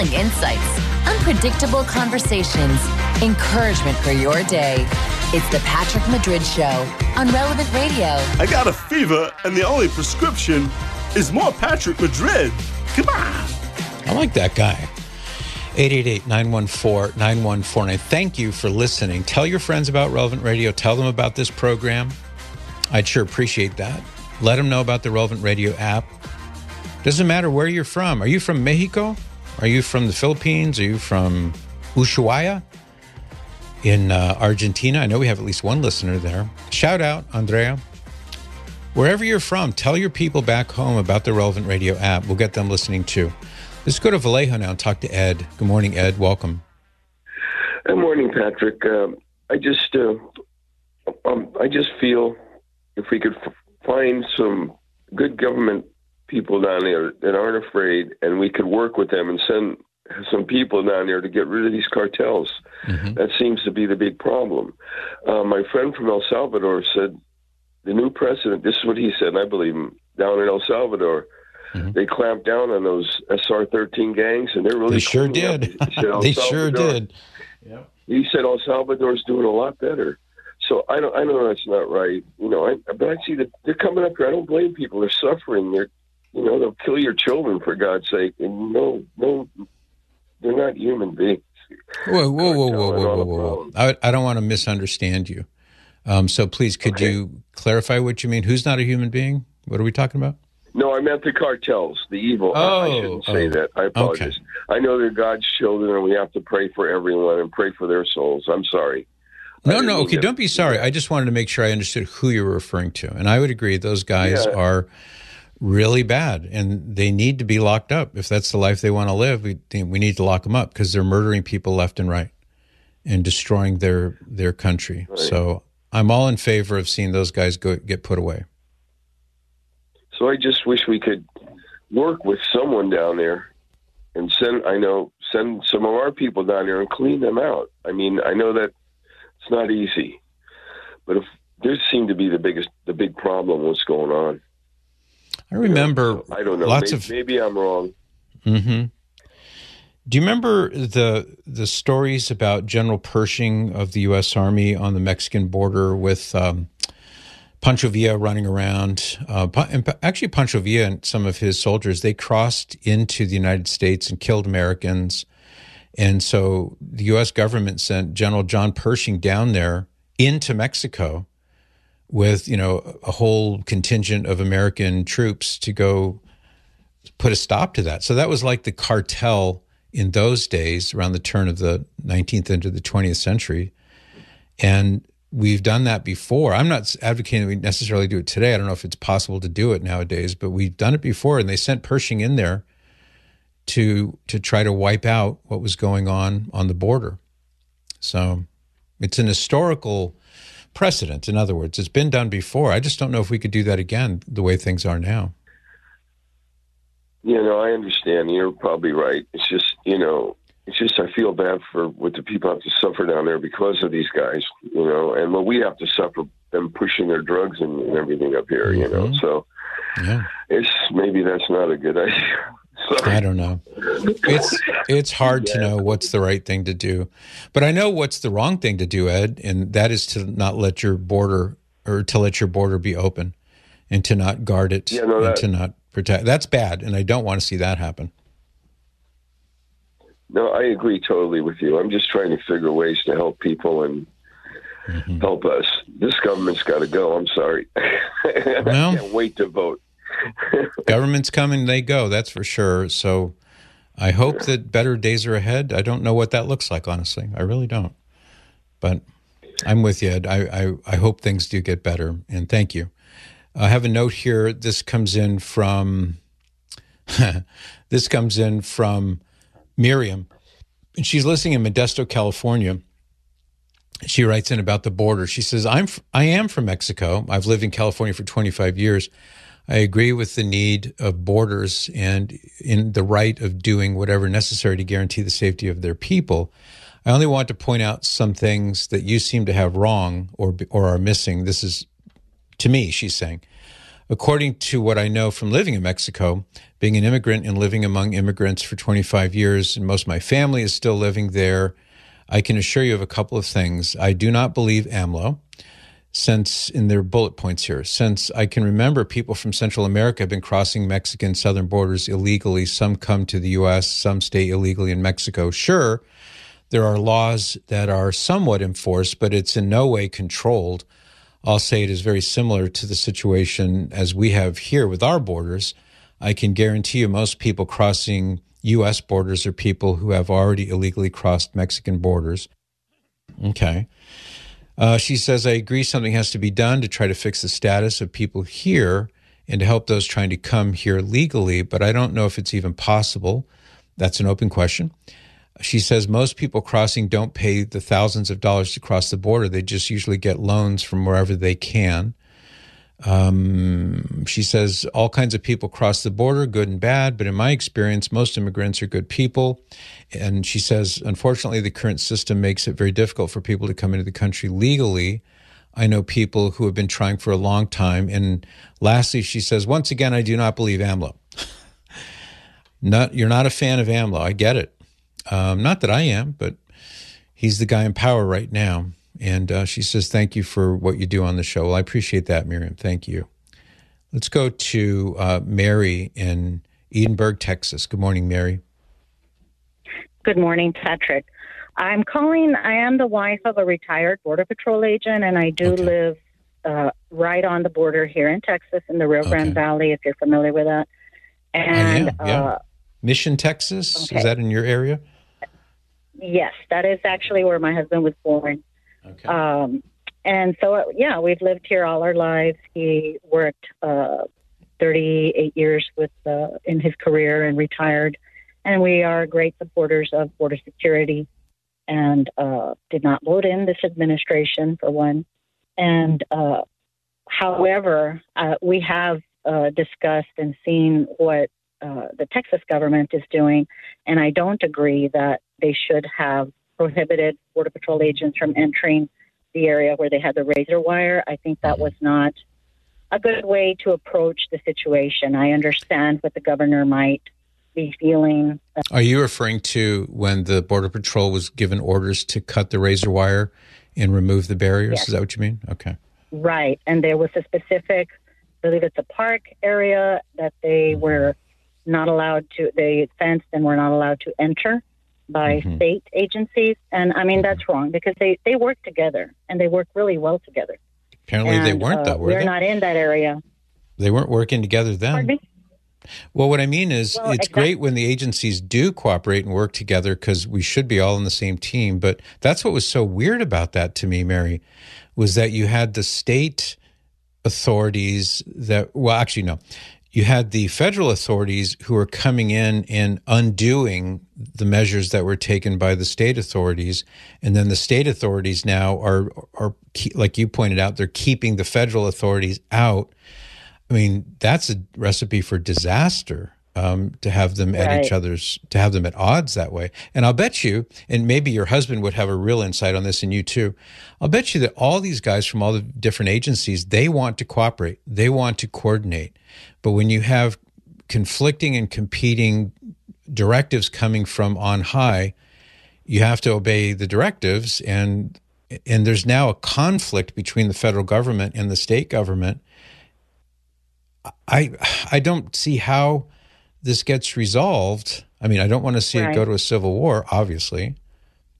compelling insights, unpredictable conversations, encouragement for your day. It's The Patrick Madrid Show on Relevant Radio. I got a fever, and the only prescription is more Patrick Madrid. Come on. I like that guy. 888-914-9149. Thank you for listening. Tell your friends about Relevant Radio. Tell them about this program. I'd sure appreciate that. Let them know about the Relevant Radio app. Doesn't matter where you're from. Are you from Mexico? Are you from the Philippines? Are you from Ushuaia in Argentina? I know we have at least one listener there. Shout out, Andrea. Wherever you're from, tell your people back home about the Relevant Radio app. We'll get them listening too. Let's go to Vallejo now and talk to Ed. Good morning, Ed. Welcome. Good morning, Patrick. I just feel if we could find some good government people down there that aren't afraid, and we could work with them and send some people down there to get rid of these cartels. Mm-hmm. That seems to be the big problem. My friend from El Salvador said the new president, this is what he said, and I believe him, down in El Salvador, mm-hmm. They clamped down on those SR-13 gangs, and they're really... They sure did. They sure did. Yeah. He said El Salvador's doing a lot better. So I know that's not right, you know. But I see that they're coming up here. I don't blame people. They're suffering. They're, you know, they'll kill your children for God's sake. And no, they're not human beings. Whoa! I don't want to misunderstand you. So please, could you clarify what you mean? Who's not a human being? What are we talking about? No, I meant the cartels, the evil. Oh, I shouldn't say that. I apologize. Okay. I know they're God's children, and we have to pray for everyone and pray for their souls. I'm sorry. No. Okay, don't be sorry. I just wanted to make sure I understood who you're referring to. And I would agree those guys are really bad, and they need to be locked up. If that's the life they want to live, we need to lock them up because they're murdering people left and right and destroying their country. Right. So I'm all in favor of seeing those guys get put away. So I just wish we could work with someone down there and send some of our people down there and clean them out. I mean, I know that it's not easy, but if there seemed to be the big problem, what's going on? I remember. So I don't know. Maybe I'm wrong. Mm-hmm. Do you remember the stories about General Pershing of the U.S. Army on the Mexican border with Pancho Villa running around? Actually, Pancho Villa and some of his soldiers, they crossed into the United States and killed Americans. And so the U.S. government sent General John Pershing down there into Mexico with, you know, a whole contingent of American troops to go put a stop to that. So that was like the cartel in those days, around the turn of the 19th into the 20th century. And we've done that before. I'm not advocating that we necessarily do it today. I don't know if it's possible to do it nowadays, but we've done it before. And they sent Pershing in there to try to wipe out what was going on the border. So it's an historical precedent. In other words, it's been done before. I just don't know if we could do that again the way things are now. You know, I understand. You're probably right. It's just, you know, I feel bad for what the people have to suffer down there because of these guys, you know, and what we have to suffer, them pushing their drugs and everything up here, mm-hmm. you know. So yeah. It's maybe that's not a good idea. I don't know. It's hard to know what's the right thing to do. But I know what's the wrong thing to do, Ed, and that is to not let your border, or to let your border be open and to not guard it and to not protect. That's bad, and I don't want to see that happen. No, I agree totally with you. I'm just trying to figure ways to help people and mm-hmm. help us. This government's got to go. I'm sorry. I can't wait to vote. Governments come and they go, that's for sure. So I hope that better days are ahead. I don't know what that looks like, honestly. I really don't. But I'm with you, Ed. I hope things do get better, and thank you. I have a note here. This comes in from Miriam, and she's listening in Modesto, California. She writes in about the border. She says, I am from Mexico. I've lived in California for 25 years. I agree with the need of borders and in the right of doing whatever necessary to guarantee the safety of their people. I only want to point out some things that you seem to have wrong or are missing. This is, to me, she's saying, According to what I know from living in Mexico, being an immigrant and living among immigrants for 25 years, and most of my family is still living there, I can assure you of a couple of things. I do not believe AMLO, since in their bullet points here, since I can remember people from Central America have been crossing Mexican southern borders illegally. Some come to the U.S., some stay illegally in Mexico. Sure, there are laws that are somewhat enforced, but it's in no way controlled. I'll say it is very similar to the situation as we have here with our borders. I can guarantee you most people crossing U.S. borders are people who have already illegally crossed Mexican borders. Okay. She says, I agree something has to be done to try to fix the status of people here and to help those trying to come here legally, but I don't know if it's even possible. That's an open question. She says most people crossing don't pay the thousands of dollars to cross the border. They just usually get loans from wherever they can. She says all kinds of people cross the border, good and bad, but in my experience, most immigrants are good people. And she says, unfortunately, the current system makes it very difficult for people to come into the country legally. I know people who have been trying for a long time. And lastly, she says, once again, I do not believe AMLO. You're not a fan of AMLO. I get it. Not that I am, but he's the guy in power right now. And she says, thank you for what you do on the show. Well, I appreciate that, Miriam. Thank you. Let's go to Mary in Edinburg, Texas. Good morning, Mary. Good morning, Patrick. I'm calling. I am the wife of a retired Border Patrol agent, and I do live right on the border here in Texas in the Rio Grande Valley, if you're familiar with that. And Mission, Texas? Is that in your area? Yes, that is actually where my husband was born. Okay. And so, yeah, we've lived here all our lives. He worked 38 years with in his career and retired. And we are great supporters of border security and did not vote in this administration, for one. And however, we have discussed and seen what the Texas government is doing, and I don't agree that they should have prohibited Border Patrol agents from entering the area where they had the razor wire. I think that was not a good way to approach the situation. I understand what the governor might be feeling. Are you referring to when the Border Patrol was given orders to cut the razor wire and remove the barriers? Yes. Is that what you mean? Okay. Right. And there was a specific, I believe it's a park area that they were not allowed to, they fenced and were not allowed to enter by state agencies. And I mean, that's wrong because they work together and they work really well together. Apparently and, they weren't though, were they? We're not in that area. They weren't working together then. Pardon me? Well, what I mean is it's great when the agencies do cooperate and work together because we should be all on the same team. But that's what was so weird about that to me, Mary, was that you had the state authorities that, well, actually, no. You had the federal authorities who were coming in and undoing the measures that were taken by the state authorities. And then the state authorities now are like you pointed out, they're keeping the federal authorities out. I mean, that's a recipe for disaster to have them at each other's, to have them at odds that way. And I'll bet you, and maybe your husband would have a real insight on this and you too, I'll bet you that all these guys from all the different agencies, they want to cooperate, they want to coordinate. But when you have conflicting and competing directives coming from on high, you have to obey the directives. And there's now a conflict between the federal government and the state government. I don't see how this gets resolved. I mean, I don't want to see it go to a civil war, obviously,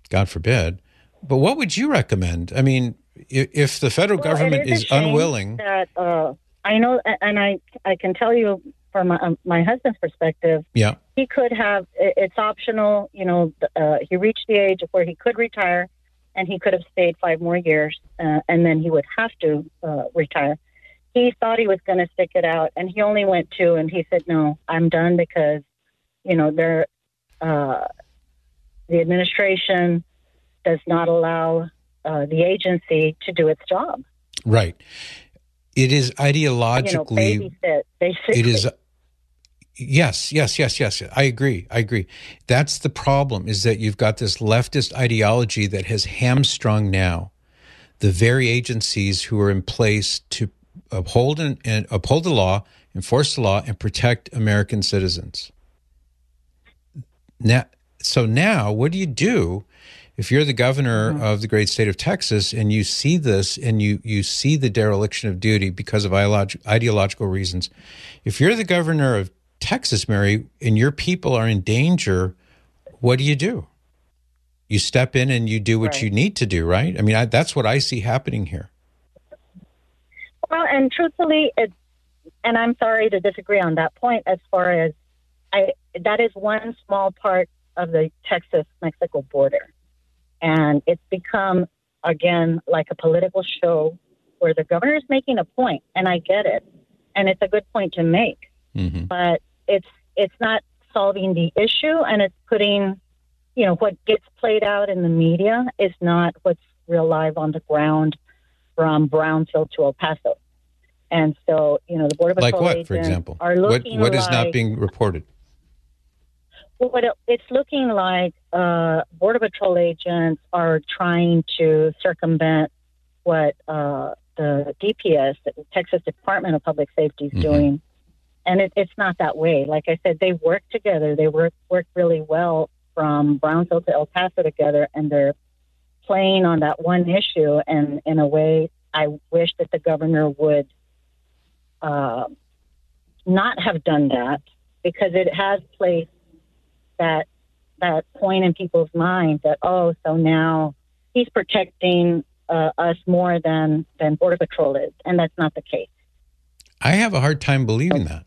God forbid. But what would you recommend? I mean, if the federal government is unwilling... That, I know, and I can tell you from my husband's perspective, he could have, it's optional, you know, he reached the age where he could retire and he could have stayed 5 more years and then he would have to retire. He thought he was going to stick it out and he only went 2 and he said, no, I'm done because, you know, the administration does not allow the agency to do its job. Right. It is ideologically, you know, babysit, basically. It is, yes. I agree. That's the problem is that you've got this leftist ideology that has hamstrung now the very agencies who are in place to uphold the law, enforce the law, and protect American citizens. Now, what do you do if you're the governor of the great state of Texas and you see this and you see the dereliction of duty because of ideological reasons? If you're the governor of Texas, Mary, and your people are in danger, what do? You step in and you do what you need to do, right? I mean, that's what I see happening here. Well, and truthfully, and I'm sorry to disagree on that point as far as that is one small part of the Texas-Mexico border. And it's become, again, like a political show where the governor is making a point, and I get it. And it's a good point to make. Mm-hmm. But it's not solving the issue, and it's putting, you know, what gets played out in the media is not what's real live on the ground from Brownsville to El Paso. And so, you know, the Border Patrol agents for example? Are looking what is not being reported? What it's looking like Border Patrol agents are trying to circumvent what the DPS, the Texas Department of Public Safety, is doing. And it's not that way. Like I said, they work together. They work really well from Brownsville to El Paso together, and they're playing on that one issue. And in a way, I wish that the governor would not have done that, because it has placed that point in people's mind that, oh, so now he's protecting us more than Border Patrol is. And that's not the case. I have a hard time believing that.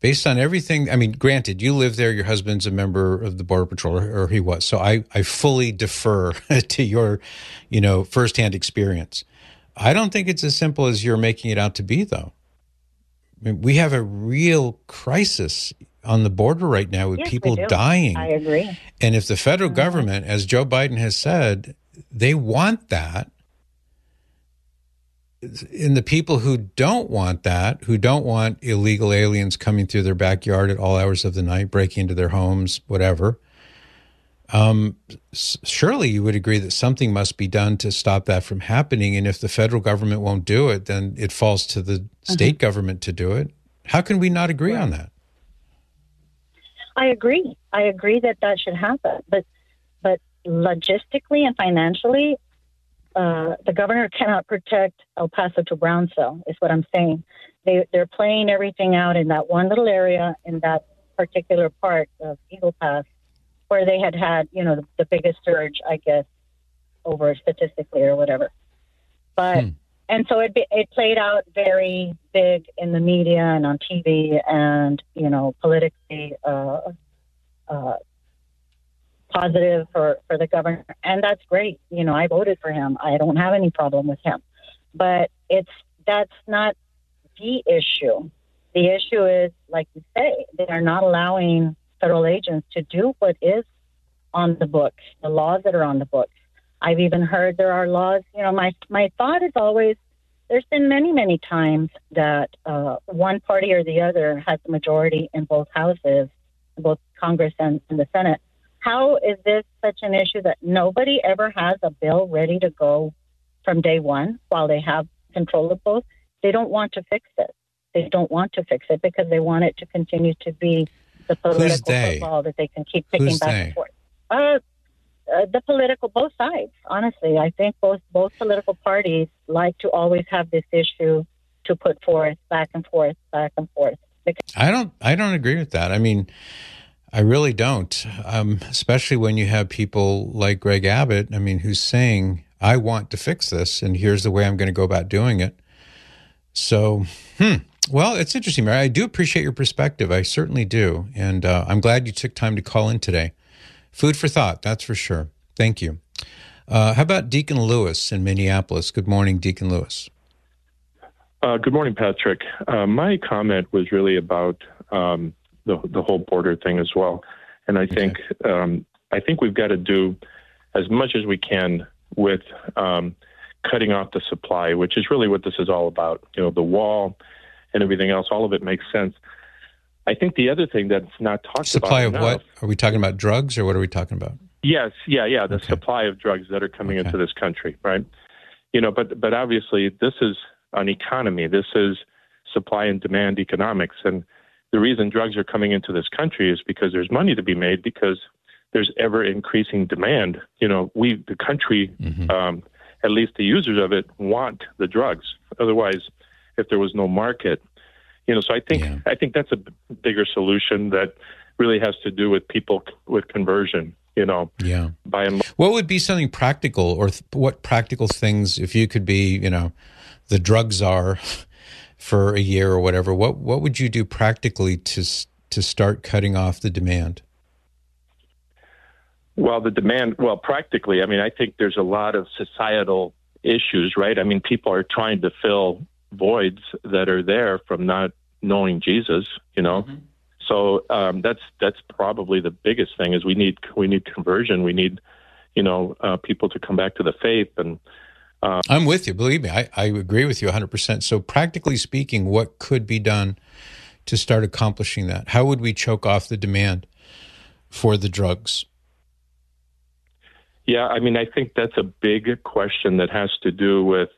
Based on everything, I mean, granted, you live there, your husband's a member of the Border Patrol, or he was. So I fully defer to your, you know, firsthand experience. I don't think it's as simple as you're making it out to be, though. I mean, we have a real crisis on the border right now with people dying. I agree. And if the federal government, as Joe Biden has said, they want that, and the people who don't want that, who don't want illegal aliens coming through their backyard at all hours of the night, breaking into their homes, whatever, surely you would agree that something must be done to stop that from happening. And if the federal government won't do it, then it falls to the state government to do it. How can we not agree on that? I agree. I agree that should happen. But logistically and financially, the governor cannot protect El Paso to Brownsville, is what I'm saying. They're playing everything out in that one little area, in that particular part of Eagle Pass, where they had, you know, the biggest surge, I guess, over statistically or whatever. But and so it played out very big in the media and on TV and, you know, politically positive for the governor, and that's great. You know, I voted for him. I don't have any problem with him. But that's not the issue. The issue is, like you say, they are not allowing federal agents to do what is on the books, the laws that are on the books. I've even heard there are laws. You know, my thought is always, there's been many, many times that one party or the other has the majority in both houses, in both Congress and the Senate. How is this such an issue that nobody ever has a bill ready to go from day one while they have control of both? They don't want to fix it. They don't want to fix it because they want it to continue to be the political football that they can keep picking back and forth. The political, both sides, honestly. I think both political parties like to always have this issue to put forth back and forth, back and forth. I don't agree with that. I mean, I really don't, especially when you have people like Greg Abbott, I mean, who's saying, I want to fix this, and here's the way I'm going to go about doing it. So, well, it's interesting, Mary. I do appreciate your perspective. I certainly do. And I'm glad you took time to call in today. Food for thought, that's for sure. Thank you. How about Deacon Lewis in Minneapolis? Good morning, Deacon Lewis. Good morning, Patrick. My comment was really about the whole border thing as well. And I think I think we've got to do as much as we can with cutting off the supply, which is really what this is all about. You know, the wall and everything else, all of it makes sense. I think the other thing that's not talked about enough, what? Are we talking about drugs, or what are we talking about? Yes, yeah, the supply of drugs that are coming into this country, right? You know, but obviously this is an economy. This is supply and demand economics. And the reason drugs are coming into this country is because there's money to be made, because there's ever increasing demand. You know, the country, mm-hmm. At least the users of it, want the drugs. Otherwise, if there was no market, you know, so I think that's a bigger solution that really has to do with people with conversion, you know. Yeah. By and large. What would be something practical, or what practical things, if you could be, you know, the drug czar for a year or whatever, what would you do practically to start cutting off the demand? Well, practically, I mean, I think there's a lot of societal issues, right? I mean, people are trying to fill voids that are there from not knowing Jesus, you know? Mm-hmm. So that's probably the biggest thing is we need conversion. We need, you know, people to come back to the faith. And I'm with you. Believe me, I agree with you 100%. So practically speaking, what could be done to start accomplishing that? How would we choke off the demand for the drugs? Yeah, I mean, I think that's a big question that has to do with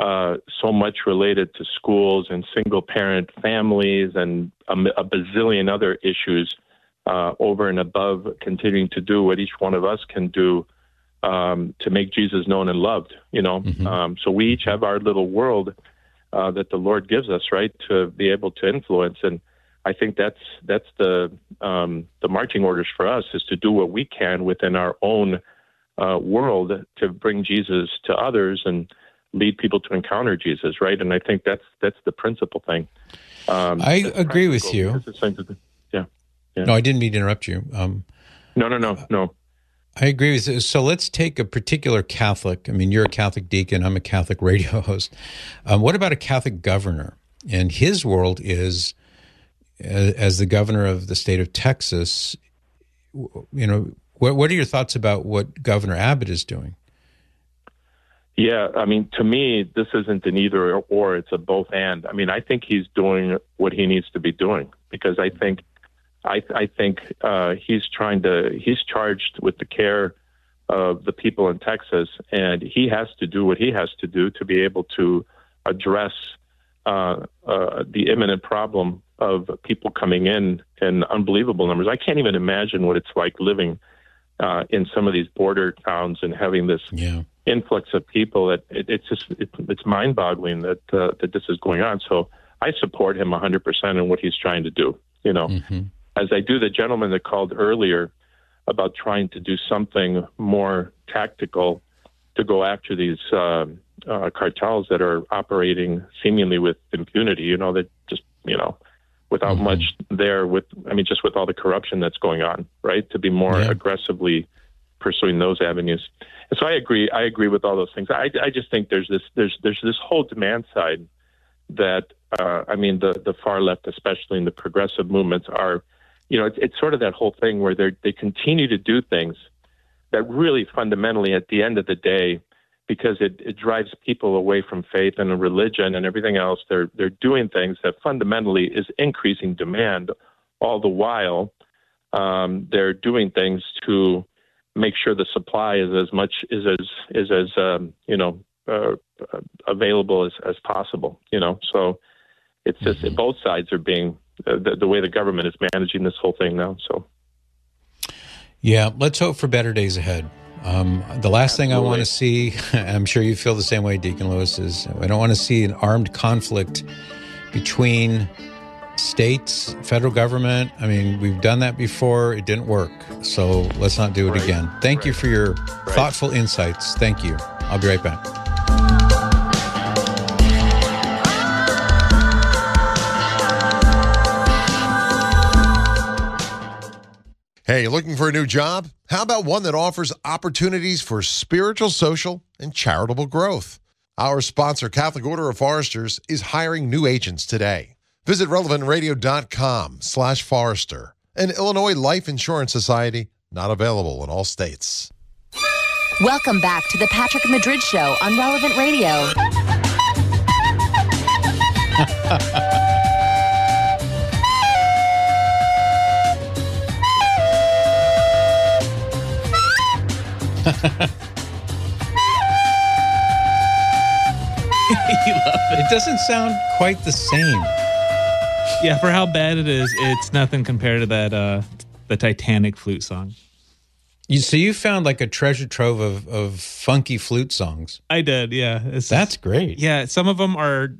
so much related to schools and single-parent families and a bazillion other issues over and above continuing to do what each one of us can do to make Jesus known and loved, you know. Mm-hmm. So we each have our little world that the Lord gives us, right, to be able to influence. And I think that's the marching orders for us, is to do what we can within our own world to bring Jesus to others and lead people to encounter Jesus, right? And I think that's the principal thing. I agree with you. Yeah. No, I didn't mean to interrupt you. No. I agree with you. So let's take a particular Catholic. I mean, you're a Catholic deacon. I'm a Catholic radio host. What about a Catholic governor? And his world is, as the governor of the state of Texas, you know, what are your thoughts about what Governor Abbott is doing? Yeah, I mean, to me, this isn't an either or, it's a both and. I mean, I think he's doing what he needs to be doing, because I think he's charged with the care of the people in Texas, and he has to do what he has to do to be able to address the imminent problem of people coming in unbelievable numbers. I can't even imagine what it's like living in some of these border towns and having this influx of people. It's mind-boggling that this is going on. So I support him 100% in what he's trying to do. You know, mm-hmm. as I do the gentleman that called earlier about trying to do something more tactical to go after these cartels that are operating seemingly with impunity. You know, that just, you know, without mm-hmm. much there with, I mean, just with all the corruption that's going on, right? To be more aggressively pursuing those avenues. And so I agree with all those things. I just think there's this whole demand side that, I mean, the far left, especially in the progressive movements, are, you know, it's sort of that whole thing where they continue to do things that really fundamentally at the end of the day, because it drives people away from faith and religion and everything else. They're doing things that fundamentally is increasing demand, all the while they're doing things to make sure the supply is as available as possible, you know. So it's just mm-hmm. both sides are being the way the government is managing this whole thing now. So yeah, let's hope for better days ahead. The last Absolutely. Thing I want to see, I'm sure you feel the same way, Deacon Lewis, is I don't want to see an armed conflict between states, federal government. I mean, we've done that before. It didn't work. So let's not do it again. Thank you for your thoughtful insights. Thank you. I'll be right back. Hey, looking for a new job? How about one that offers opportunities for spiritual, social, and charitable growth? Our sponsor, Catholic Order of Foresters, is hiring new agents today. Visit relevantradio.com/Forester. An Illinois Life Insurance Society, not available in all states. Welcome back to The Patrick Madrid Show on Relevant Radio. You love it. It doesn't sound quite the same. Yeah, for how bad it is, it's nothing compared to that the Titanic flute song. So you found like a treasure trove of funky flute songs. I did, yeah. That's just great. Yeah, some of them are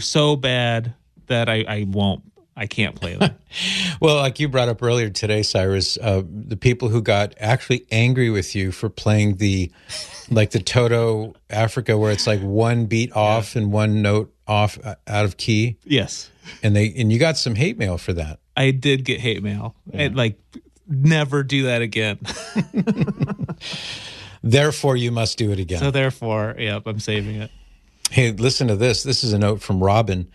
so bad that I can't play them. Well, like you brought up earlier today, Cyrus, the people who got actually angry with you for playing the Toto Africa, where it's like one beat off and one note off out of key. Yes. And you got some hate mail for that. I did get hate mail. Yeah. Never do that again. Therefore, you must do it again. So therefore, yep, I'm saving it. Hey, listen to this. This is a note from Robin.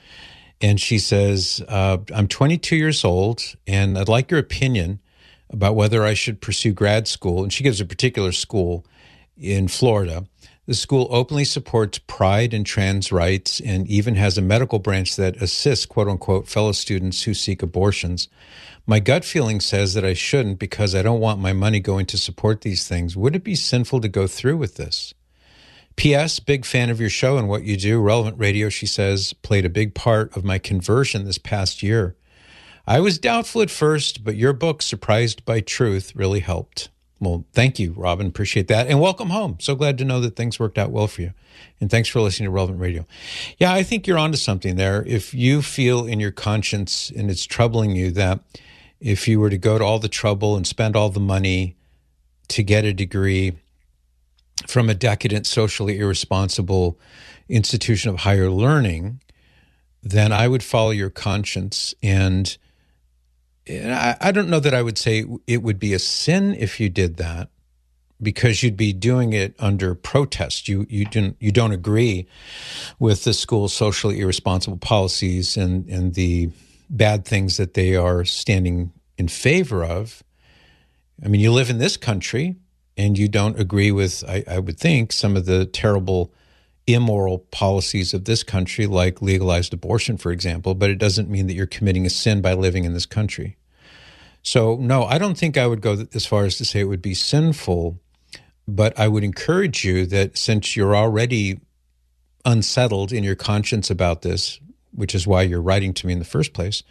And she says, I'm 22 years old, and I'd like your opinion about whether I should pursue grad school. And she gives a particular school in Florida. The school openly supports pride and trans rights and even has a medical branch that assists, quote-unquote, fellow students who seek abortions. My gut feeling says that I shouldn't because I don't want my money going to support these things. Would it be sinful to go through with this? P.S. Big fan of your show and what you do. Relevant Radio, she says, played a big part of my conversion this past year. I was doubtful at first, but your book, Surprised by Truth, really helped. Well, thank you, Robin. Appreciate that. And welcome home. So glad to know that things worked out well for you. And thanks for listening to Relevant Radio. Yeah, I think you're onto something there. If you feel in your conscience, and it's troubling you, that if you were to go to all the trouble and spend all the money to get a degree from a decadent, socially irresponsible institution of higher learning, then I would follow your conscience. And I don't know that I would say it would be a sin if you did that, because you'd be doing it under protest. You don't agree with the school's socially irresponsible policies and the bad things that they are standing in favor of. I mean, you live in this country, and you don't agree with, I would think, some of the terrible, immoral policies of this country, like legalized abortion, for example, but it doesn't mean that you're committing a sin by living in this country. So, no, I don't think I would go as far as to say it would be sinful, but I would encourage you that since you're already unsettled in your conscience about this, which is why you're writing to me in the first place,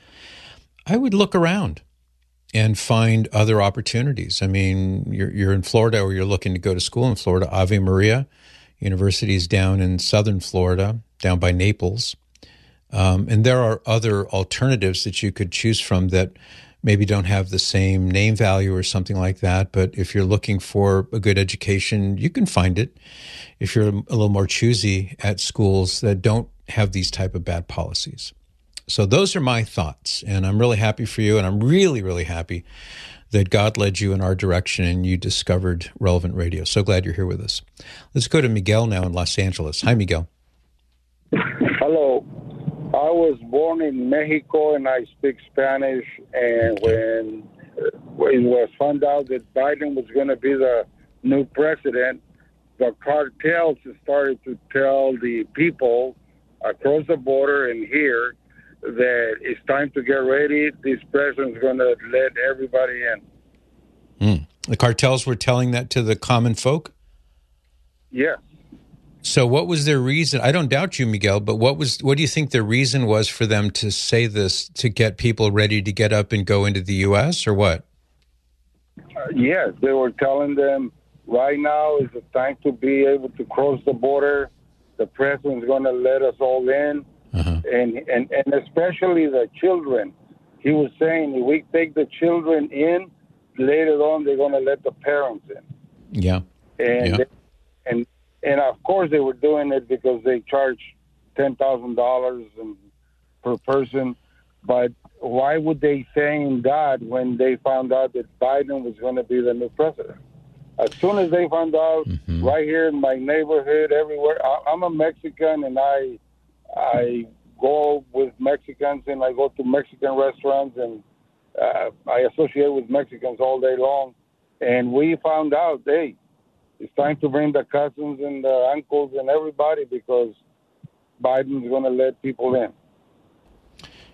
I would look around and find other opportunities. I mean, you're in Florida, or you're looking to go to school in Florida. Ave Maria University is down in southern Florida, down by Naples. And there are other alternatives that you could choose from that maybe don't have the same name value or something like that. But if you're looking for a good education, you can find it if you're a little more choosy at schools that don't have these type of bad policies. So those are my thoughts, and I'm really happy for you, and I'm really, really happy that God led you in our direction and you discovered Relevant Radio. So glad you're here with us. Let's go to Miguel now in Los Angeles. Hi, Miguel. Hello. I was born in Mexico, and I speak Spanish, and when it was found out that Biden was going to be the new president, the cartels started to tell the people across the border and here that it's time to get ready. This president's going to let everybody in. Mm. The cartels were telling that to the common folk? Yeah. So what was their reason? I don't doubt you, Miguel, but what do you think their reason was for them to say this, to get people ready to get up and go into the U.S., or what? Yes, they were telling them right now is the time to be able to cross the border. The president's going to let us all in. Uh-huh. And especially the children. He was saying, if we take the children in, later on they're going to let the parents in. Yeah. And of course they were doing it because they charge $10,000 per person. But why would they saying that when they found out that Biden was going to be the new president? As soon as they found out, mm-hmm. right here in my neighborhood, everywhere. I'm a Mexican, and I go with Mexicans, and I go to Mexican restaurants, and I associate with Mexicans all day long. And we found out, hey, it's time to bring the cousins and the uncles and everybody because Biden's going to let people in.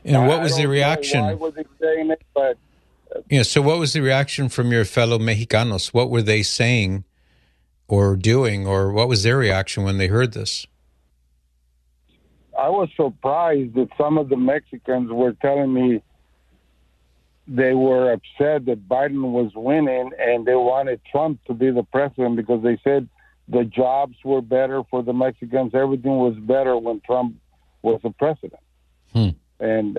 And what was the reaction? Why was he saying it? But yeah. So what was the reaction from your fellow Mexicanos? What were they saying or doing, or what was their reaction when they heard this? I was surprised that some of the Mexicans were telling me they were upset that Biden was winning and they wanted Trump to be the president because they said the jobs were better for the Mexicans. Everything was better when Trump was the president. And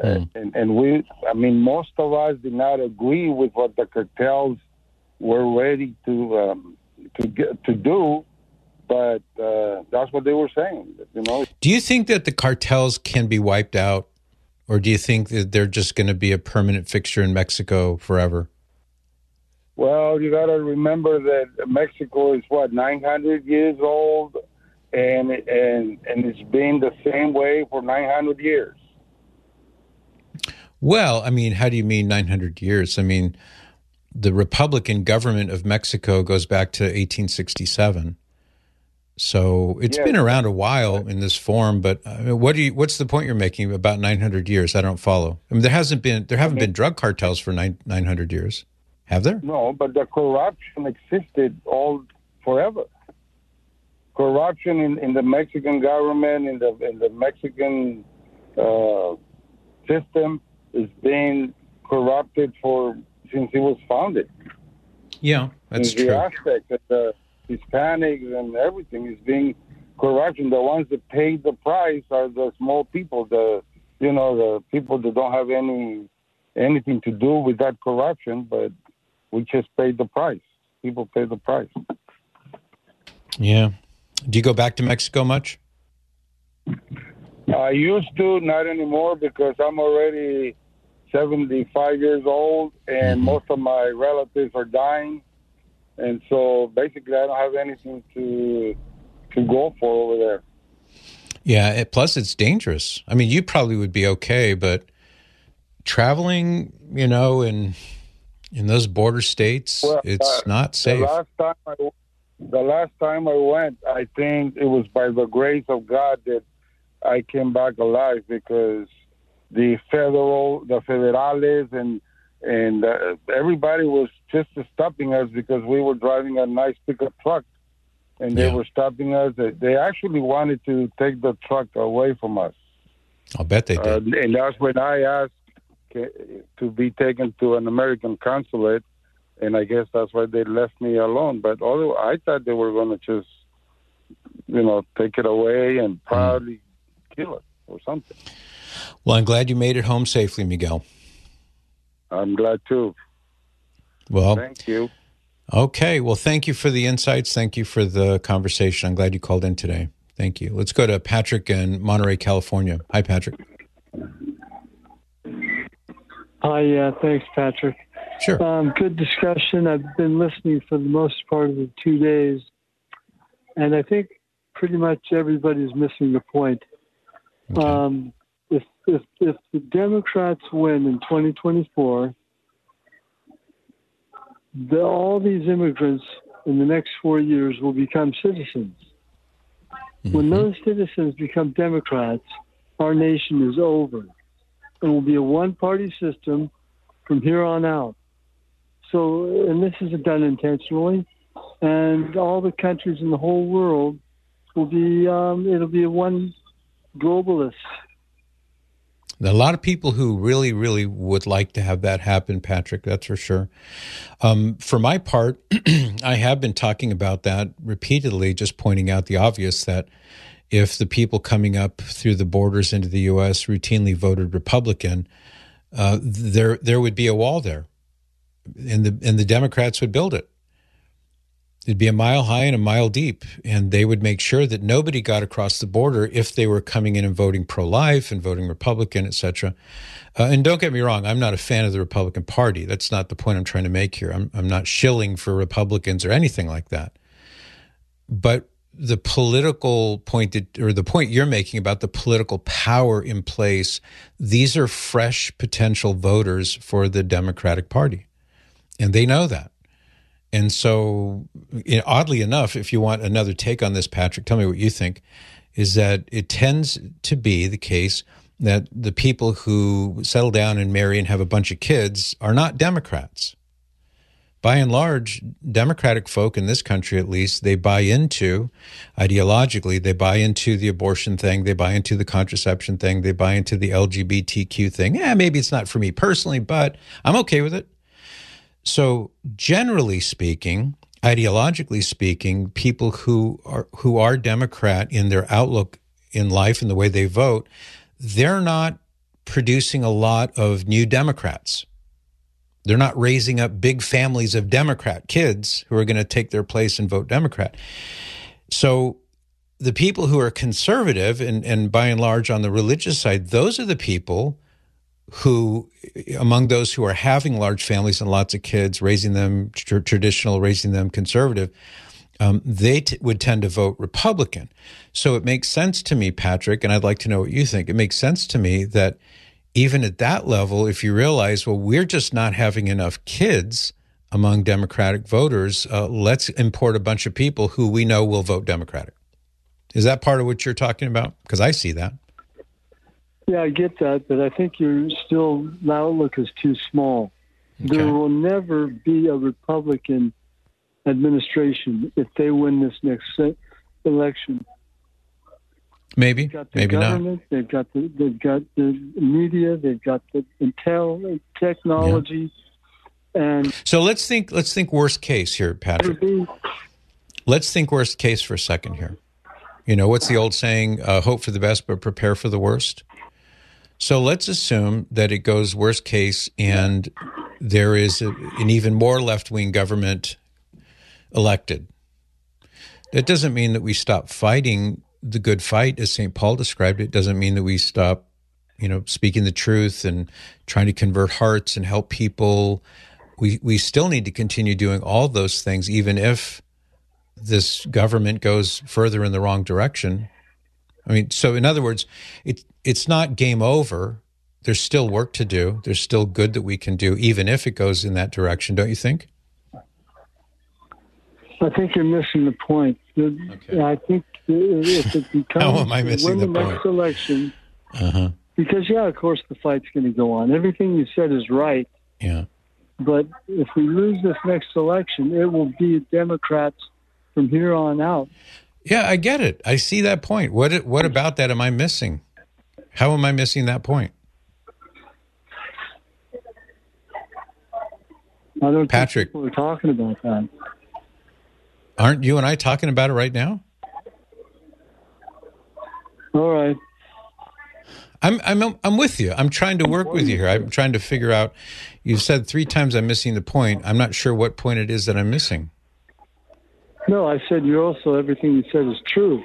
we, I mean, most of us did not agree with what the cartels were ready to do, but that's what they were saying. You know? Do you think that the cartels can be wiped out, or do you think that they're just going to be a permanent fixture in Mexico forever? Well, you got to remember that Mexico is, 900 years old, and it's been the same way for 900 years. Well, I mean, how do you mean 900 years? I mean, the Republican government of Mexico goes back to 1867. So it's been around a while in this form, but what's the point you're making about 900 years? I don't follow. I mean, there haven't been drug cartels for 900 years, have there? No, but the corruption existed all forever. Corruption in the Mexican government, in the Mexican system is being corrupted since it was founded. Yeah, that's true. The aspect that the Hispanics and everything is being corruption. The ones that pay the price are the small people, the people that don't have anything to do with that corruption, but we just paid the price. People pay the price. Yeah. Do you go back to Mexico much? I used to, not anymore, because I'm already 75 years old, and most of my relatives are dying. And so basically I don't have anything to go for over there. Yeah, plus it's dangerous. I mean, you probably would be okay, but traveling, you know, in those border states, it's not safe. The last time I went, I think it was by the grace of God that I came back alive, because the federales and everybody was just stopping us because we were driving a nice pickup truck, and they were stopping us. They actually wanted to take the truck away from us. I'll bet they did. And that's when I asked to be taken to an American consulate, and I guess that's why they left me alone. But although I thought they were going to just, you know, take it away and probably kill it or something. Well, I'm glad you made it home safely, Miguel. I'm glad too. Well, thank you. Okay. Well, thank you for the insights. Thank you for the conversation. I'm glad you called in today. Thank you. Let's go to Patrick in Monterey, California. Hi, Patrick. Hi. Thanks, Patrick. Sure. Good discussion. I've been listening for the most part of the 2 days, and I think pretty much everybody's missing the point. Okay. If the Democrats win in 2024, all these immigrants in the next 4 years will become citizens. Mm-hmm. When those citizens become Democrats, our nation is over. It will be a one-party system from here on out. So, and this isn't done intentionally, and all the countries in the whole world will be, it'll be one globalist. A lot of people who really, really would like to have that happen, Patrick, that's for sure. For my part, I have been talking about that repeatedly, just pointing out the obvious that if the people coming up through the borders into the U.S. routinely voted Republican, there would be a wall there, and the Democrats would build it. It'd be a mile high and a mile deep, and they would make sure that nobody got across the border if they were coming in and voting pro-life and voting Republican, et cetera. And don't get me wrong, I'm not a fan of the Republican Party. That's not the point I'm trying to make here. I'm not shilling for Republicans or anything like that. But the political point the point you're making about the political power in place, these are fresh potential voters for the Democratic Party, and they know that. And so, oddly enough, if you want another take on this, Patrick, tell me what you think, is that it tends to be the case that the people who settle down and marry and have a bunch of kids are not Democrats. by and large, Democratic folk in this country, at least, they buy into, ideologically, they buy into the abortion thing, they buy into the contraception thing, they buy into the LGBTQ thing. Yeah, maybe it's not for me personally, but I'm okay with it. So generally speaking, ideologically speaking, people who are Democrat in their outlook in life and the way they vote, they're not producing a lot of new Democrats. They're not raising up big families of Democrat kids who are going to take their place and vote Democrat. So the people who are conservative and by and large on the religious side, those are the people who, among those who are having large families and lots of kids, raising them traditional, raising them conservative, they would tend to vote Republican. So it makes sense to me, Patrick, and I'd like to know what you think. It makes sense to me that even at that level, if you realize, well, we're just not having enough kids among Democratic voters, let's import a bunch of people who we know will vote Democratic. Is that part of what you're talking about? Because I see that. Yeah, I get that, but I think you're still, the outlook is too small. Okay. There will never be a Republican administration if they win this next election. Maybe, they've got the maybe government, not. They've got the media. They've got the intel, technology, yeah. And so let's think worst case here, Patrick. Let's think worst case for a second here. You know, what's the old saying? Hope for the best, but prepare for the worst. So let's assume that it goes worst case, and there is an even more left-wing government elected. That doesn't mean that we stop fighting the good fight, as St. Paul described it, doesn't mean that we stop, you know, speaking the truth and trying to convert hearts and help people. We still need to continue doing all those things, even if this government goes further in the wrong direction. I mean, so in other words, it's not game over. There's still work to do. There's still good that we can do, even if it goes in that direction, don't you think? I think you're missing the point. Okay. I think if it becomes how am I missing the next point? Election, because yeah, of course the fight's going to go on. Everything you said is right. Yeah, but if we lose this next election, it will be Democrats from here on out. Yeah, I get it. I see that point. What about that am I missing? How am I missing that point? I don't Patrick, think people are talking about that. Aren't you and I talking about it right now? All right. I'm with you. I'm trying to work with you here. I'm trying to figure out, you've said 3 times I'm missing the point. I'm not sure what point it is that I'm missing. No, I said you're also, everything you said is true.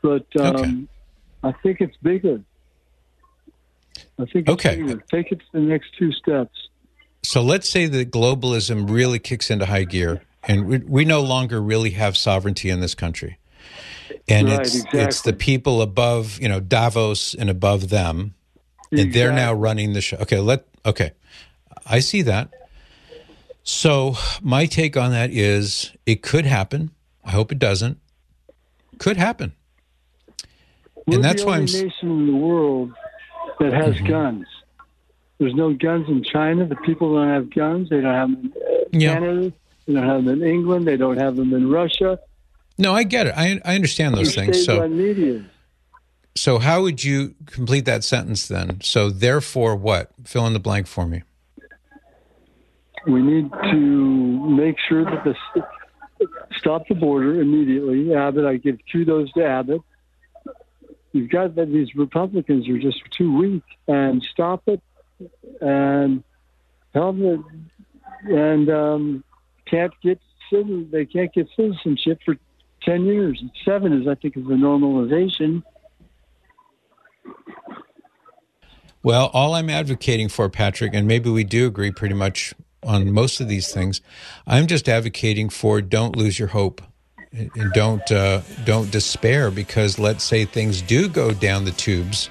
But okay. I think it's bigger. I think it's bigger. Take it to the next 2 steps. So let's say that globalism really kicks into high gear. And we no longer really have sovereignty in this country. And right, it's the people above, you know, Davos and above them. Exactly. And they're now running the show. Okay. I see that. So my take on that is it could happen. I hope it doesn't. Could happen. We're and that's the only nation in the world that has guns. There's no guns in China. The people don't have guns. They don't have Canada. Yeah. They don't have them in England. They don't have them in Russia. No, I get it. I understand those things. So how would you complete that sentence then? So therefore what? Fill in the blank for me. We need to make sure that stop the border immediately. Abbott, I give kudos to Abbott. You've got that these Republicans are just too weak. And stop it. And help it. And... They can't get citizenship for 10 years. 7 is, I think, is the normalization. Well, all I'm advocating for, Patrick, and maybe we do agree pretty much on most of these things, I'm just advocating for don't lose your hope and don't despair, because let's say things do go down the tubes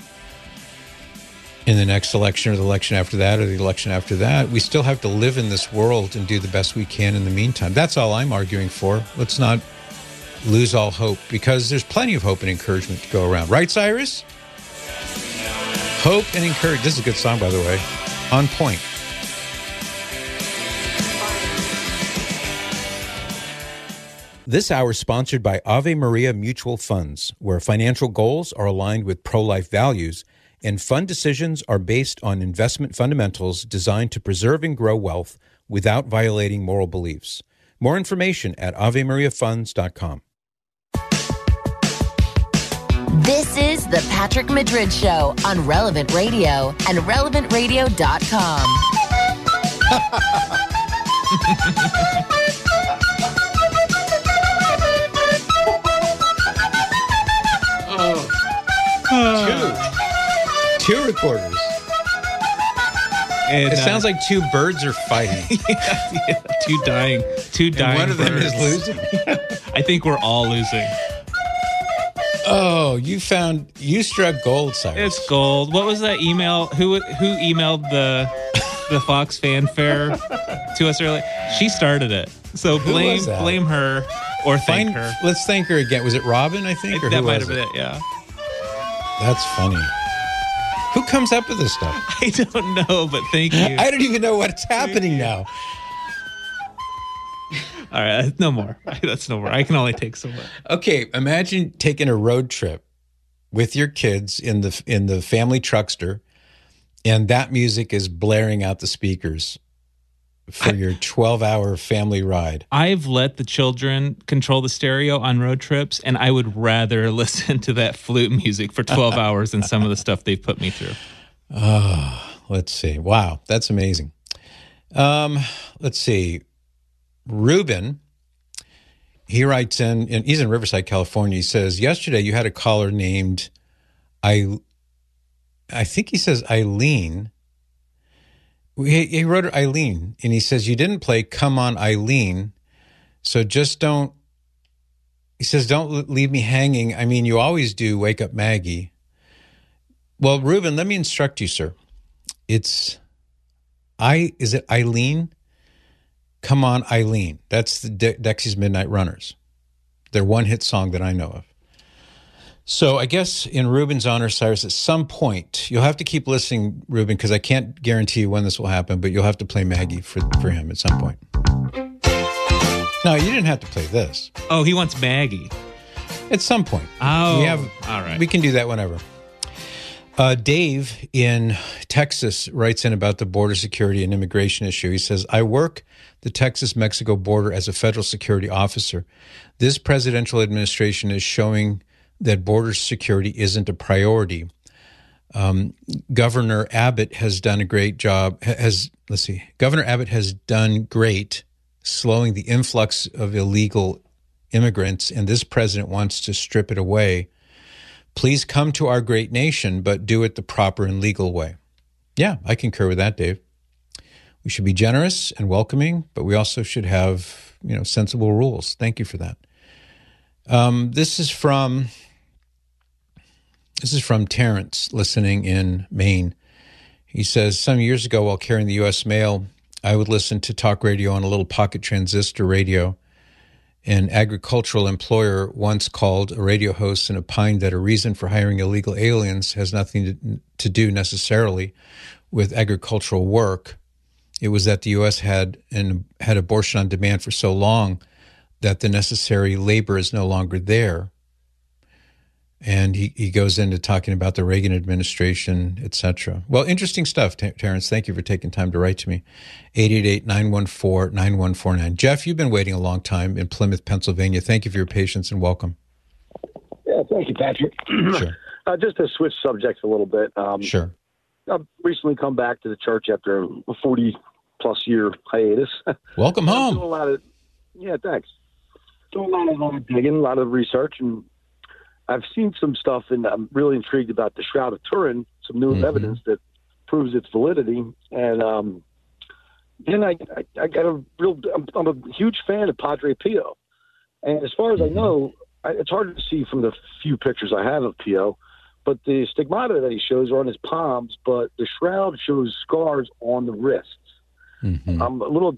in the next election or the election after that or the election after that, we still have to live in this world and do the best we can in the meantime. That's all I'm arguing for. Let's not lose all hope, because there's plenty of hope and encouragement to go around. Right, Cyrus? Hope and encouragement. This is a good song, by the way. On point. This hour is sponsored by Ave Maria Mutual Funds, where financial goals are aligned with pro-life values and fund decisions are based on investment fundamentals designed to preserve and grow wealth without violating moral beliefs. More information at AveMariaFunds.com. This is The Patrick Madrid Show on Relevant Radio and RelevantRadio.com. Two recorders. And, it sounds like two birds are fighting. Two dying. And one of them is losing. I think we're all losing. Oh, you struck gold, Cyrus. It's gold. What was that email? Who emailed the Fox fanfare to us earlier? She started it. So blame her or thank her. Let's thank her again. Was it Robin? I think that might have been it. Yeah. That's funny. Who comes up with this stuff? I don't know, but thank you. I don't even know what's happening now. All right, no more. That's no more. I can only take so much. Okay, imagine taking a road trip with your kids in the family truckster, and that music is blaring out the speakers for your 12-hour family ride. I've let the children control the stereo on road trips, and I would rather listen to that flute music for 12 hours than some of the stuff they've put me through. Let's see. Wow, that's amazing. Let's see. Ruben, he writes in, and he's in Riverside, California. He says, yesterday you had a caller named, I think he says Eileen. He wrote her Eileen, and he says, you didn't play Come On Eileen, so just don't, he says, don't leave me hanging. I mean, you always do Wake Up Maggie. Well, Reuben, let me instruct you, sir. Is it Eileen? Come On Eileen. That's the Dexys Midnight Runners. Their one-hit song that I know of. So I guess in Ruben's honor, Cyrus, at some point, you'll have to keep listening, Ruben, because I can't guarantee you when this will happen, but you'll have to play Maggie for him at some point. No, you didn't have to play this. Oh, he wants Maggie. At some point. Oh, all right. We can do that whenever. Dave in Texas writes in about the border security and immigration issue. He says, I work the Texas-Mexico border as a federal security officer. This presidential administration is showing that border security isn't a priority. Governor Abbott has done a great job. Governor Abbott has done great slowing the influx of illegal immigrants, and this president wants to strip it away. Please come to our great nation, but do it the proper and legal way. Yeah, I concur with that, Dave. We should be generous and welcoming, but we also should have, sensible rules. Thank you for that. This is from Terrence, listening in Maine. He says, some years ago while carrying the U.S. mail, I would listen to talk radio on a little pocket transistor radio. An agricultural employer once called a radio host and opined that a reason for hiring illegal aliens has nothing to do necessarily with agricultural work. It was that the U.S. had abortion on demand for so long that the necessary labor is no longer there. And he goes into talking about the Reagan administration, etc. Well, interesting stuff, Terrence. Thank you for taking time to write to me. 888-914-9149. Jeff, you've been waiting a long time in Plymouth, Pennsylvania. Thank you for your patience and welcome. Yeah, thank you, Patrick. Sure. Just to switch subjects a little bit. Sure. I've recently come back to the church after a 40-plus year hiatus. Welcome home. Thanks. So a lot of digging, a lot of research, and I've seen some stuff, and I'm really intrigued about the Shroud of Turin, some new evidence that proves its validity. And then I got I'm a huge fan of Padre Pio. And as far as I know, it's hard to see from the few pictures I have of Pio, but the stigmata that he shows are on his palms, but the shroud shows scars on the wrists. Mm-hmm. I'm a little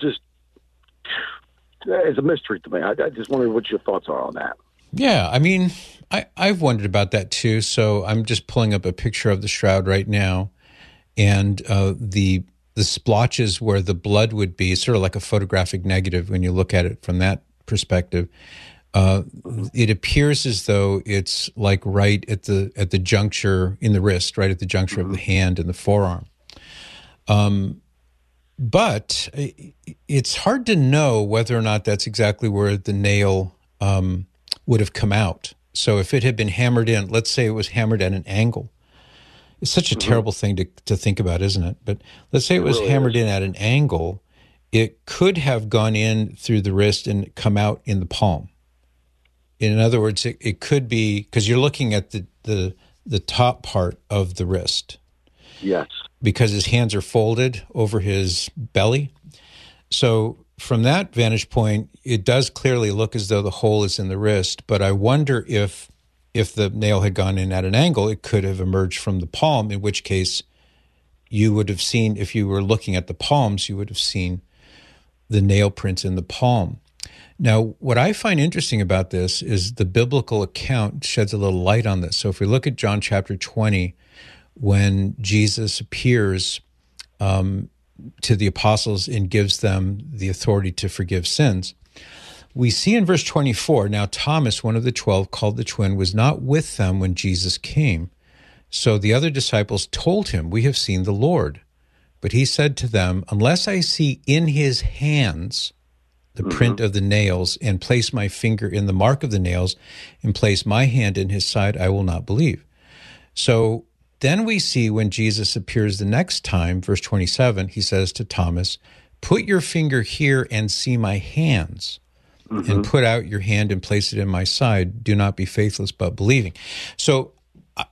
it's a mystery to me. I just wonder what your thoughts are on that. Yeah, I mean, I've wondered about that too. So I'm just pulling up a picture of the shroud right now, and the splotches where the blood would be, sort of like a photographic negative when you look at it from that perspective. It appears as though it's like right at the juncture in the wrist, right at the juncture of the hand and the forearm. But it's hard to know whether or not that's exactly where the nail would have come out. So if it had been hammered in, let's say it was hammered at an angle. It's such a terrible thing to think about, isn't it? But let's say it was hammered in at an angle. It could have gone in through the wrist and come out in the palm. In other words, it could be, because you're looking at the top part of the wrist. Yes. Because his hands are folded over his belly. So from that vantage point, it does clearly look as though the hole is in the wrist, but I wonder if the nail had gone in at an angle, it could have emerged from the palm, in which case you would have seen, if you were looking at the palms, you would have seen the nail prints in the palm. Now, what I find interesting about this is the biblical account sheds a little light on this. So if we look at John chapter 20, when Jesus appears to the apostles and gives them the authority to forgive sins, we see in verse 24, now Thomas, one of the 12, called the twin, was not with them when Jesus came. So the other disciples told him, we have seen the Lord. But he said to them, unless I see in his hands the print of the nails and place my finger in the mark of the nails and place my hand in his side, I will not believe. So then we see when Jesus appears the next time, verse 27, he says to Thomas, put your finger here and see my hands, and put out your hand and place it in my side. Do not be faithless, but believing. So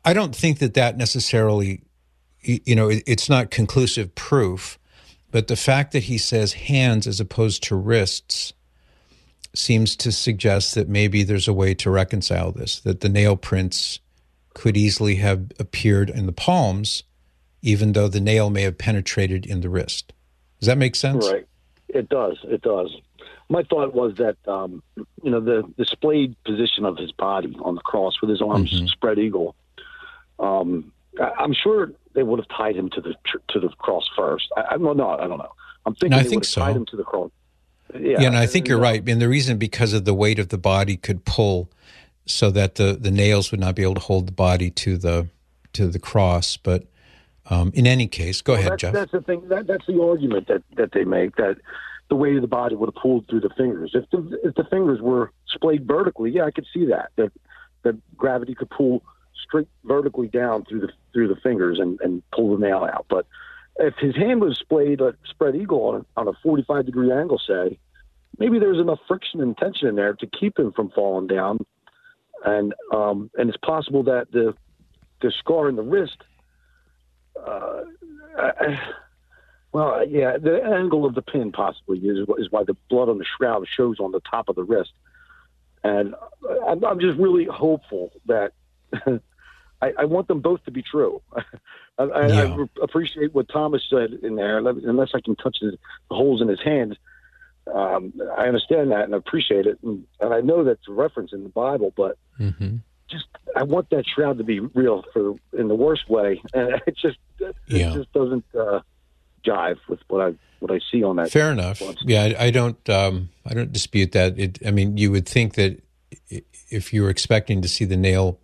I don't think that necessarily, you know, it's not conclusive proof, but the fact that he says hands as opposed to wrists seems to suggest that maybe there's a way to reconcile this, that the nail prints could easily have appeared in the palms, even though the nail may have penetrated in the wrist. Does that make sense? Right. It does. It does. My thought was that, you know, the displayed position of his body on the cross with his arms spread eagle, I'm sure they would have tied him to the cross first. I don't know. I'm thinking they would have tied him to the cross. Yeah, and I think you're right. And the reason, because of the weight of the body could pull, so that the nails would not be able to hold the body to the cross. But in any case, go ahead, Jeff. That's the thing. That's the argument that they make, that the weight of the body would have pulled through the fingers. If the fingers were splayed vertically, yeah, I could see that gravity could pull straight vertically down through the fingers and pull the nail out. But if his hand was splayed like spread eagle on a 45-degree angle, say, maybe there's enough friction and tension in there to keep him from falling down. And it's possible that the scar in the wrist, the angle of the pin possibly is why the blood on the shroud shows on the top of the wrist. And I'm just really hopeful that I want them both to be true. I appreciate what Thomas said in there. Unless I can touch the holes in his hands, I understand that and appreciate it, and I know that's a reference in the Bible, but just I want that shroud to be real in the worst way, and it just doesn't jive with what I see on that. Fair enough. Yeah, I don't dispute that. You would think that if you were expecting to see the nail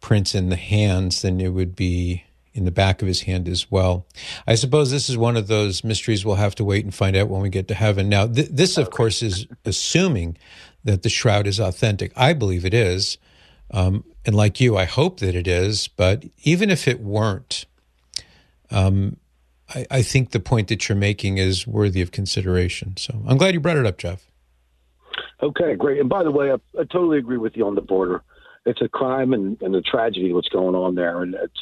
prints in the hands, then it would be in the back of his hand as well. I suppose this is one of those mysteries we'll have to wait and find out when we get to heaven. Now, this, of course, is assuming that the shroud is authentic. I believe it is. And like you, I hope that it is. But even if it weren't, I think the point that you're making is worthy of consideration. So I'm glad you brought it up, Jeff. Okay, great. And by the way, I totally agree with you on the border. It's a crime and a tragedy what's going on there. And it's...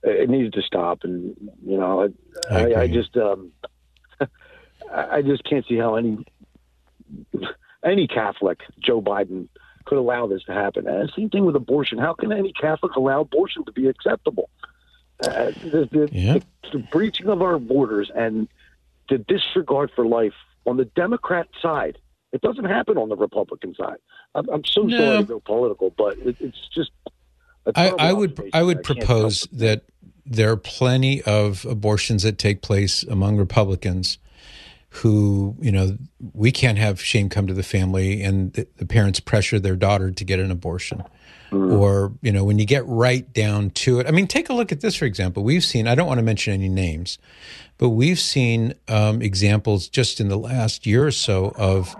it needed to stop, and you know, I just can't see how any Catholic, Joe Biden, could allow this to happen. And same thing with abortion. How can any Catholic allow abortion to be acceptable? The breaching of our borders and the disregard for life on the Democrat side. It doesn't happen on the Republican side. I'm so sorry to go political, but it's just. I would propose that there are plenty of abortions that take place among Republicans who, you know, we can't have shame come to the family, and the parents pressure their daughter to get an abortion. Or, you know, when you get right down to it, I mean, take a look at this, for example. We've seen, I don't want to mention any names, but we've seen examples just in the last year or so of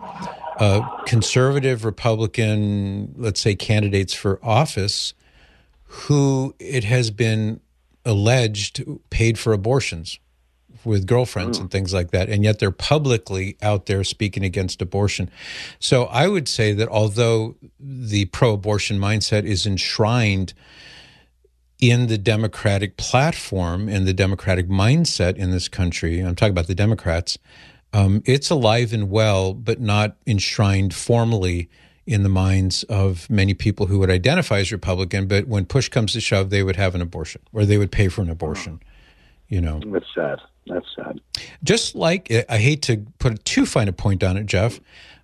conservative Republican, let's say, candidates for office who, it has been alleged, paid for abortions with girlfriends and things like that. And yet they're publicly out there speaking against abortion. So I would say that although the pro-abortion mindset is enshrined in the Democratic platform and the Democratic mindset in this country, I'm talking about the Democrats, it's alive and well, but not enshrined formally in the minds of many people who would identify as Republican, but when push comes to shove, they would have an abortion or they would pay for an abortion, you know. That's sad. That's sad. Just like, I hate to put too fine a point on it, Jeff,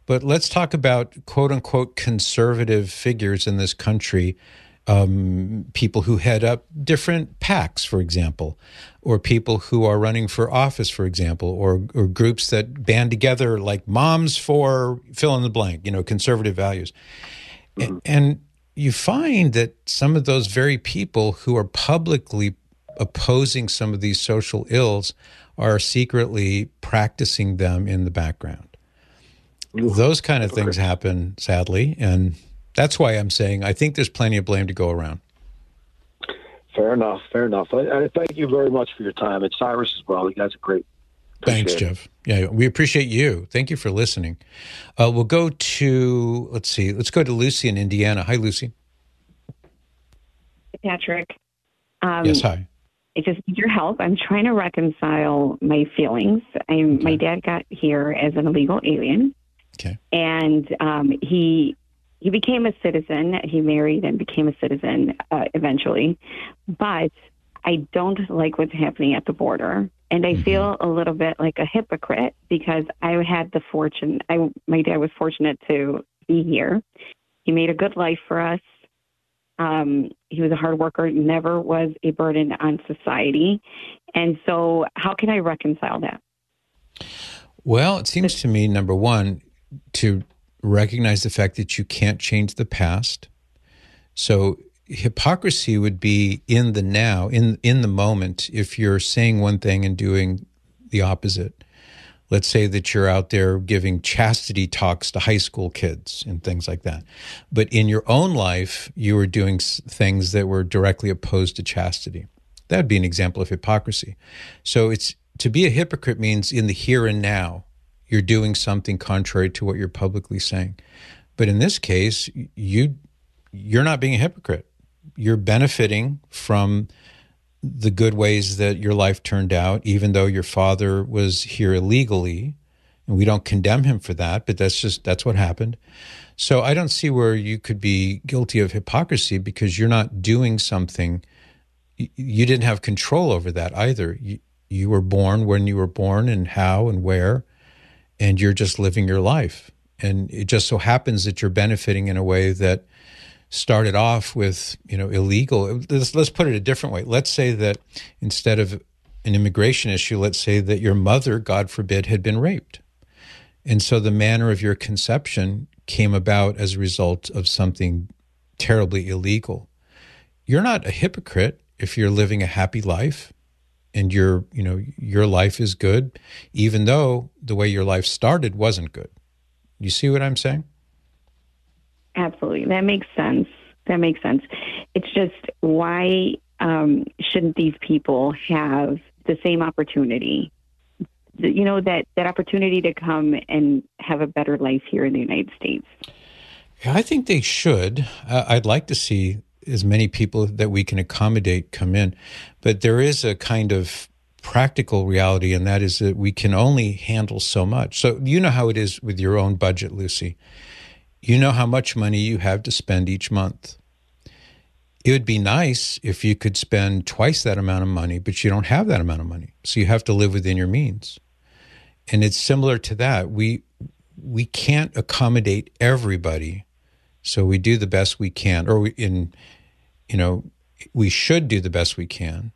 but let's talk about quote-unquote conservative figures in this country, people who head up different PACs, for example, or people who are running for office, for example, or groups that band together like Moms for fill in the blank, you know, conservative values. And you find that some of those very people who are publicly opposing some of these social ills are secretly practicing them in the background. Those kind of things happen, sadly, and that's why I'm saying I think there's plenty of blame to go around. Fair enough, fair enough. I thank you very much for your time, and Cyrus as well. You guys are great. Thanks, Jeff. Yeah, we appreciate you. Thank you for listening. We'll go to, let's see, let's go to Lucy in Indiana. Hi, Lucy. Patrick. Yes, hi. I just need your help. I'm trying to reconcile my feelings. My dad got here as an illegal alien. Okay. And he became a citizen. He married and became a citizen eventually. But I don't like what's happening at the border. And I feel a little bit like a hypocrite because I had the fortune. My dad was fortunate to be here. He made a good life for us. He was a hard worker, never was a burden on society. And so how can I reconcile that? Well, it seems to me, number one, to recognize the fact that you can't change the past. So hypocrisy would be in the now, in the moment, if you're saying one thing and doing the opposite. Let's say that you're out there giving chastity talks to high school kids and things like that. But in your own life, you were doing things that were directly opposed to chastity. That'd be an example of hypocrisy. So it's, to be a hypocrite means in the here and now, you're doing something contrary to what you're publicly saying. But in this case, you're not being a hypocrite. You're benefiting from the good ways that your life turned out, even though your father was here illegally, and we don't condemn him for that, but that's what happened. So I don't see where you could be guilty of hypocrisy because you're not doing something. You didn't have control over that either. You were born when you were born and how and where, and you're just living your life. And it just so happens that you're benefiting in a way that started off with, you know, illegal. Let's put it a different way. Let's say that instead of an immigration issue, let's say that your mother, God forbid, had been raped. And so the manner of your conception came about as a result of something terribly illegal. You're not a hypocrite if you're living a happy life and your life is good, even though the way your life started wasn't good. You see what I'm saying? Absolutely. That makes sense. That makes sense. It's just why shouldn't these people have the same opportunity, you know, that opportunity to come and have a better life here in the United States? Yeah, I think they should. I'd like to see as many people that we can accommodate come in. But there is a kind of practical reality, and that is that we can only handle so much. So you know how it is with your own budget, Lucy. You know how much money you have to spend each month. It would be nice if you could spend twice that amount of money, but you don't have that amount of money. So you have to live within your means. And it's similar to that. We can't accommodate everybody. So we do the best we can, or we should do the best we can.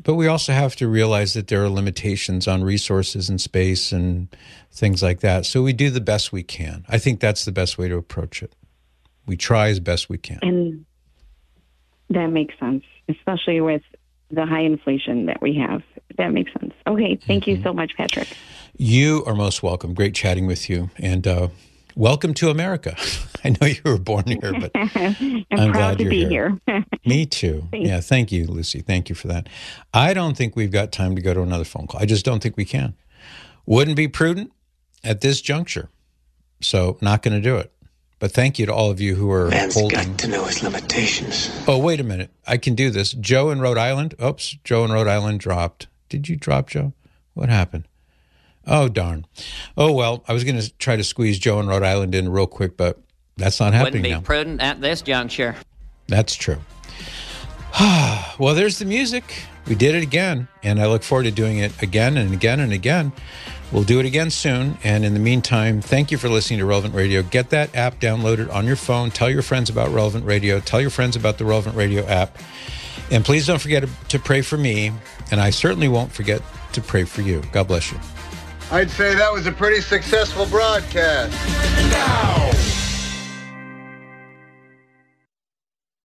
But we also have to realize that there are limitations on resources and space and things like that. So we do the best we can. I think that's the best way to approach it. We try as best we can. And that makes sense, especially with the high inflation that we have. That makes sense. Okay. Thank you so much, Patrick. You are most welcome. Great chatting with you. And welcome to America. I know you were born here, but I'm proud to be here. Me too. Thanks. Yeah, thank you, Lucy. Thank you for that. I don't think we've got time to go to another phone call. I just don't think we can. Wouldn't be prudent at this juncture. So not going to do it. But thank you to all of you who are Man's holding. Man's got to know his limitations. Oh, wait a minute. I can do this. Joe in Rhode Island. Oops, Joe in Rhode Island dropped. Did you drop, Joe? What happened? Oh, darn. Oh, well, I was going to try to squeeze Joe in Rhode Island in real quick, but that's not happening now. Wouldn't be prudent at this juncture. That's true. Well, there's the music. We did it again, and I look forward to doing it again and again and again. We'll do it again soon, and in the meantime, thank you for listening to Relevant Radio. Get that app downloaded on your phone. Tell your friends about Relevant Radio. Tell your friends about the Relevant Radio app. And please don't forget to pray for me, and I certainly won't forget to pray for you. God bless you. I'd say that was a pretty successful broadcast. Now.